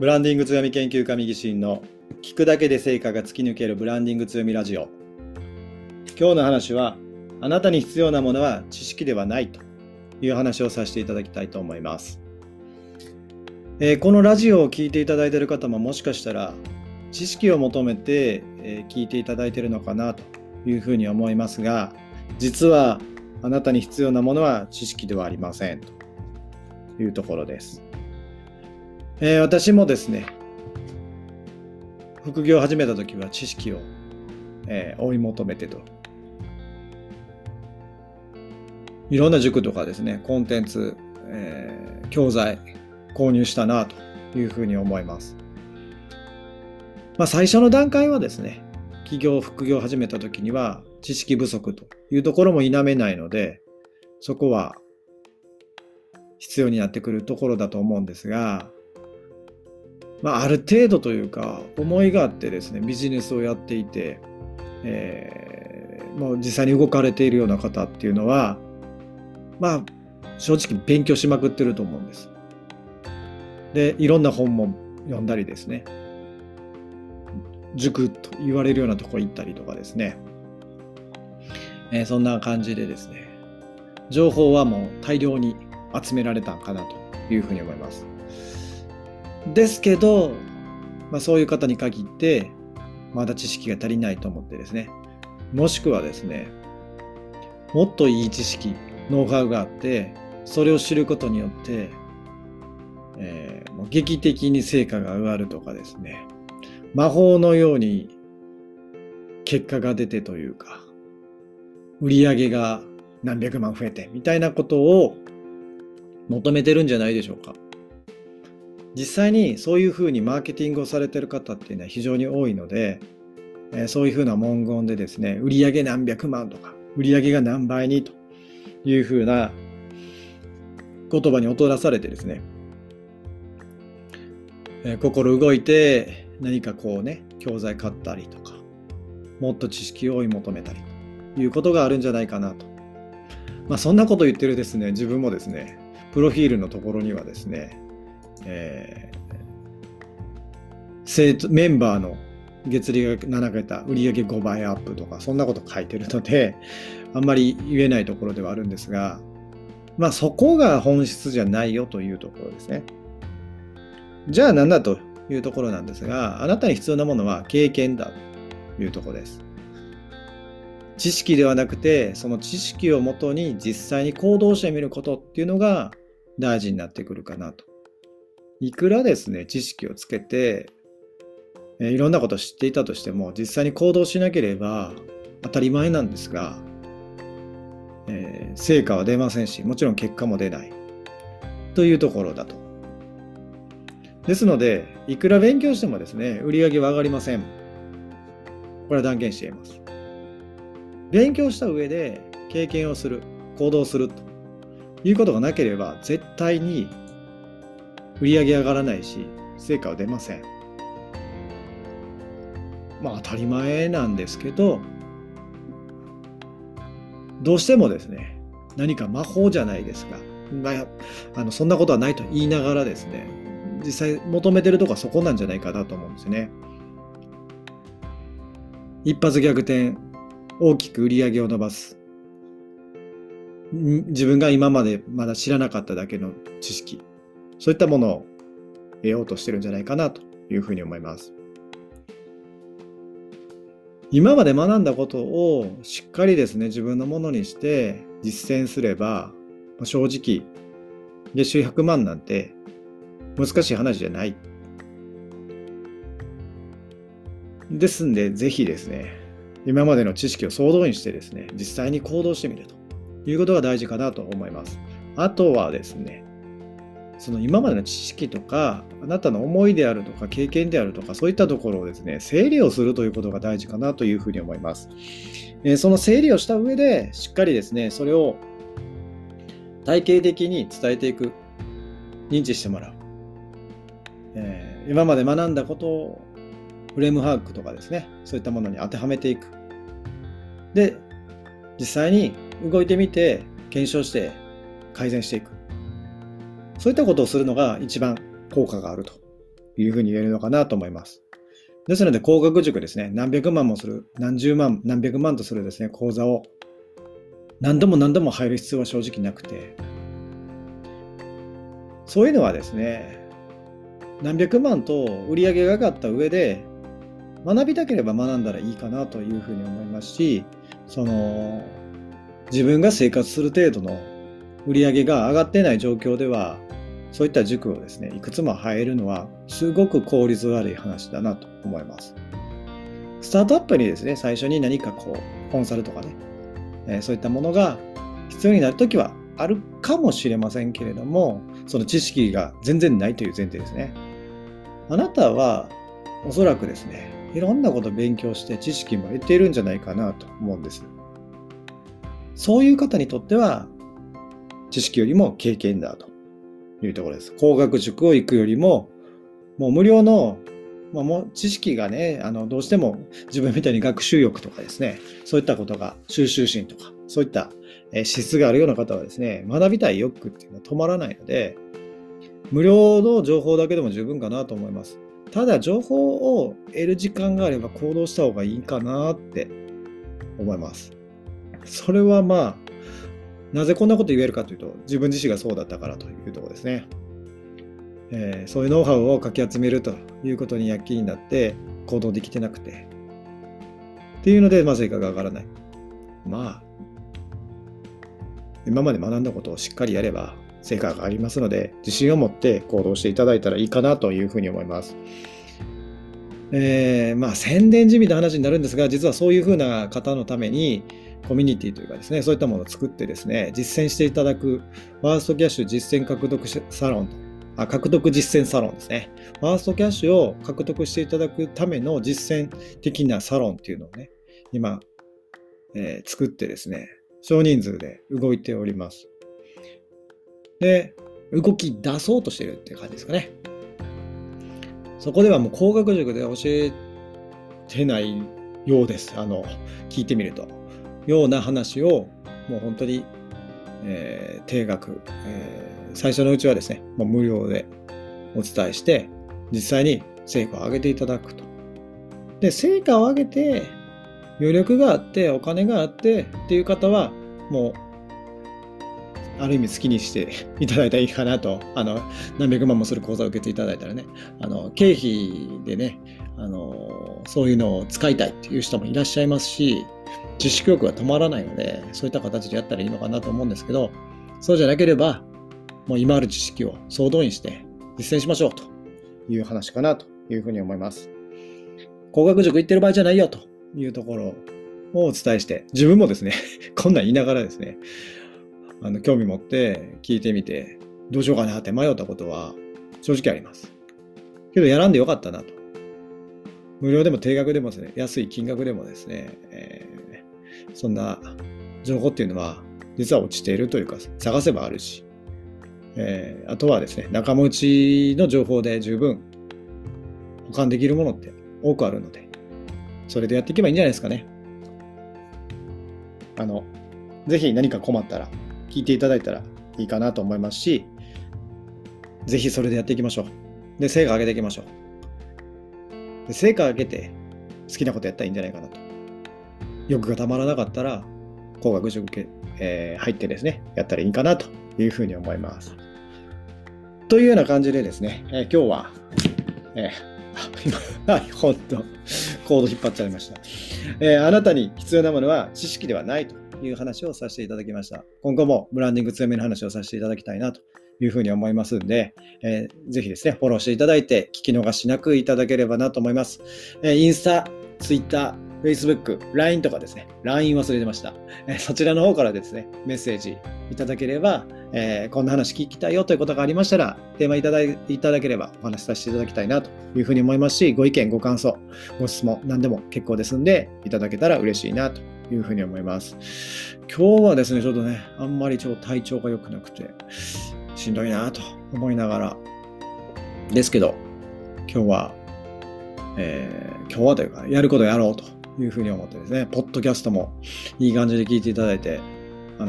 ブランディング強み研究家右進の聞くだけで成果が突き抜けるブランディング強みラジオ。今日の話は、あなたに必要なものは知識ではないという話をさせていただきたいと思います。このラジオを聞いていただいている方ももしかしたら知識を求めて聞いていただいているのかなというふうに思いますが、実はあなたに必要なものは知識ではありませんというところです。私もですね、副業を始めた時は知識を追い求めてと、いろんな塾とかですね、コンテンツ、教材購入したなというふうに思います。最初の段階はですね、起業副業を始めた時には知識不足というところも否めないので、そこは必要になってくるところだと思うんですが、ある程度というか思いがあってですね、ビジネスをやっていて、もう実際に動かれているような方っていうのは、正直勉強しまくってると思うんです。で、いろんな本も読んだりですね、塾と言われるようなとこ行ったりとかですね、そんな感じでですね、情報はもう大量に集められたんかなというふうに思います。ですけど、そういう方に限ってまだ知識が足りないと思ってですね、もしくはですね、もっといい知識、ノウハウがあって、それを知ることによって、もう劇的に成果が上がるとかですね、魔法のように結果が出てというか、売り上げが何百万増えてみたいなことを求めてるんじゃないでしょうか。実際にそういうふうにマーケティングをされてる方っていうのは非常に多いので、そういうふうな文言でですね、売り上げ何百万とか、売り上げが何倍にというふうな言葉に踊らされてですね、心動いて何かこうね、教材買ったりとか、もっと知識を追い求めたりということがあるんじゃないかなと。そんなこと言ってるですね、自分もですね、プロフィールのところにはですね、メンバーの月利が7桁、売上5倍アップとか、そんなこと書いてるので、あんまり言えないところではあるんですが、そこが本質じゃないよというところですね。じゃあ何だというところなんですが、あなたに必要なものは経験だというところです。知識ではなくて、その知識をもとに実際に行動してみることっていうのが大事になってくるかなと。いくらですね、知識をつけて、いろんなことを知っていたとしても、実際に行動しなければ当たり前なんですが、成果は出ませんし、もちろん結果も出ないというところだと。ですので、いくら勉強してもですね、売り上げは上がりません。これは断言しています。勉強した上で経験をする、行動するということがなければ、絶対に売り上げ上がらないし、成果は出ません。当たり前なんですけど、どうしてもですね、何か魔法じゃないですが、そんなことはないと言いながらですね、実際求めてるとこはそこなんじゃないかなと思うんですね。一発逆転、大きく売り上げを伸ばす。自分が今までまだ知らなかっただけの知識、そういったものを得ようとしてるんじゃないかなというふうに思います。今まで学んだことをしっかりですね、自分のものにして実践すれば、正直月収100万なんて難しい話じゃない。ですんで、ぜひですね、今までの知識を総動員してですね、実際に行動してみるということが大事かなと思います。あとはですね、その今までの知識とか、あなたの思いであるとか、経験であるとか、そういったところをですね、整理をするということが大事かなというふうに思います。その整理をした上で、しっかりですね、それを体系的に伝えていく、認知してもらう。今まで学んだことをフレームワークとかですね、そういったものに当てはめていく。で、実際に動いてみて、検証して改善していく。そういったことをするのが一番効果があるというふうに言えるのかなと思います。ですので、高額塾ですね、何百万もする、何十万、何百万とするですね、講座を何度も何度も入る必要は正直なくて、そういうのはですね、何百万と売り上げが上がった上で、学びたければ学んだらいいかなというふうに思いますし、自分が生活する程度の売り上げが上がってない状況では、そういった塾をですね、いくつも入るのはすごく効率悪い話だなと思います。スタートアップにですね、最初に何かコンサルとかね、そういったものが必要になるときはあるかもしれませんけれども、その知識が全然ないという前提ですね。あなたはおそらくですね、いろんなことを勉強して知識も得ているんじゃないかなと思うんです。そういう方にとっては知識よりも経験だというところです。高額塾を行くよりも、もう無料の、もう知識がね、どうしても自分みたいに学習欲とかですね、そういったことが収集心とか、そういった資質があるような方はですね、学びたい欲っていうのは止まらないので、無料の情報だけでも十分かなと思います。ただ情報を得る時間があれば行動した方がいいかなって思います。それはなぜこんなこと言えるかというと、自分自身がそうだったからというところですね。そういうノウハウをかき集めるということに躍起になって行動できてなくてっていうので、成果が上がらない。今まで学んだことをしっかりやれば成果がありますので、自信を持って行動していただいたらいいかなというふうに思います。宣伝じみな話になるんですが、実はそういうふうな方のためにコミュニティというかですね、そういったものを作ってですね、実践していただくファーストキャッシュ実践獲得実践サロンですね。ファーストキャッシュを獲得していただくための実践的なサロンっていうのをね、今、作ってですね、少人数で動いております。で、動き出そうとしてるっていう感じですかね。そこではもう高額塾で教えてないようです。聞いてみると。ような話をもう本当に、定額、最初のうちはですね、無料でお伝えして実際に成果を上げていただくと。で、成果を上げて余力があってお金があってっていう方はもうある意味好きにしていただいたらいいかなと。何百万もする講座を受けていただいたらね、経費でね、そういうのを使いたいっていう人もいらっしゃいますし、知識欲が止まらないので、そういった形でやったらいいのかなと思うんですけど、そうじゃなければもう今ある知識を総動員して実践しましょうという話かなというふうに思います。高額塾行ってる場合じゃないよというところをお伝えして、自分もですねこんなん言いながらですね、興味持って聞いてみてどうしようかなって迷ったことは正直あります。けどやらんでよかったなと。無料でも定額でもですね、安い金額でもですね、そんな情報っていうのは実は落ちているというか、探せばあるし、あとはですね、仲間内の情報で十分保管できるものって多くあるので、それでやっていけばいいんじゃないですかね。ぜひ何か困ったら聞いていただいたらいいかなと思いますし、ぜひそれでやっていきましょう。で、成果上げていきましょう。で、成果上げて好きなことやったらいいんじゃないかなと。欲がたまらなかったら高額塾、入ってですね、やったらいいかなというふうに思います。というような感じでですね、今日は、本当コード引っ張っちゃいました。あなたに必要なものは知識ではないという話をさせていただきました。今後もブランディング強めの話をさせていただきたいなというふうに思いますんで、ぜひですね、フォローしていただいて聞き逃しなくいただければなと思います。インスタ、ツイッター、Facebook、LINE とかですね、LINE 忘れてました。そちらの方からですね、メッセージいただければ、こんな話聞きたいよということがありましたら、テーマいただければお話しさせていただきたいなというふうに思いますし、ご意見、ご感想、ご質問、何でも結構ですんで、いただけたら嬉しいなというふうに思います。今日はですね、ちょっとね、あんまり体調が良くなくて、しんどいなと思いながら、ですけど、今日は、というか、やることをやろうと。いうふうに思ってですね、ポッドキャストもいい感じで聞いていただいて、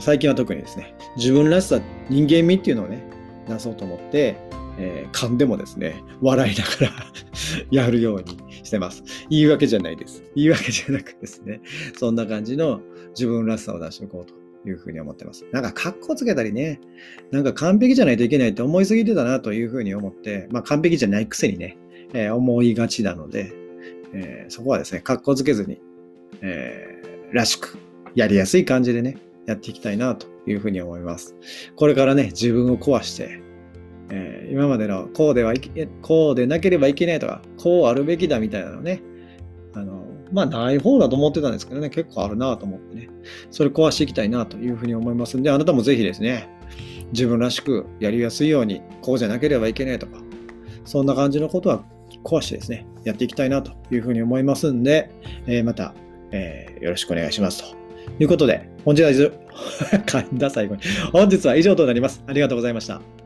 最近は特にですね、自分らしさ、人間味っていうのをね、出そうと思って、噛んでもですね、笑いながらやるようにしてます。言い訳じゃないです。言い訳じゃなくですね、そんな感じの自分らしさを出していこうというふうに思ってます。なんかかっこつけたりね、なんか完璧じゃないといけないって思いすぎてたなというふうに思って、まあ完璧じゃないくせにね、思いがちなので、そこはですね、かっこつけずに、らしくやりやすい感じでね、やっていきたいなというふうに思います。これからね、自分を壊して、今までのこうでなければいけないとか、こうあるべきだみたいなのね、まあない方だと思ってたんですけどね、結構あるなと思ってね、それ壊していきたいなというふうに思いますんで、あなたもぜひですね、自分らしくやりやすいように、こうじゃなければいけないとか、そんな感じのことは壊してですね、やっていきたいなというふうに思いますんで、また、よろしくお願いしますということで、本日は以上となります。ありがとうございました。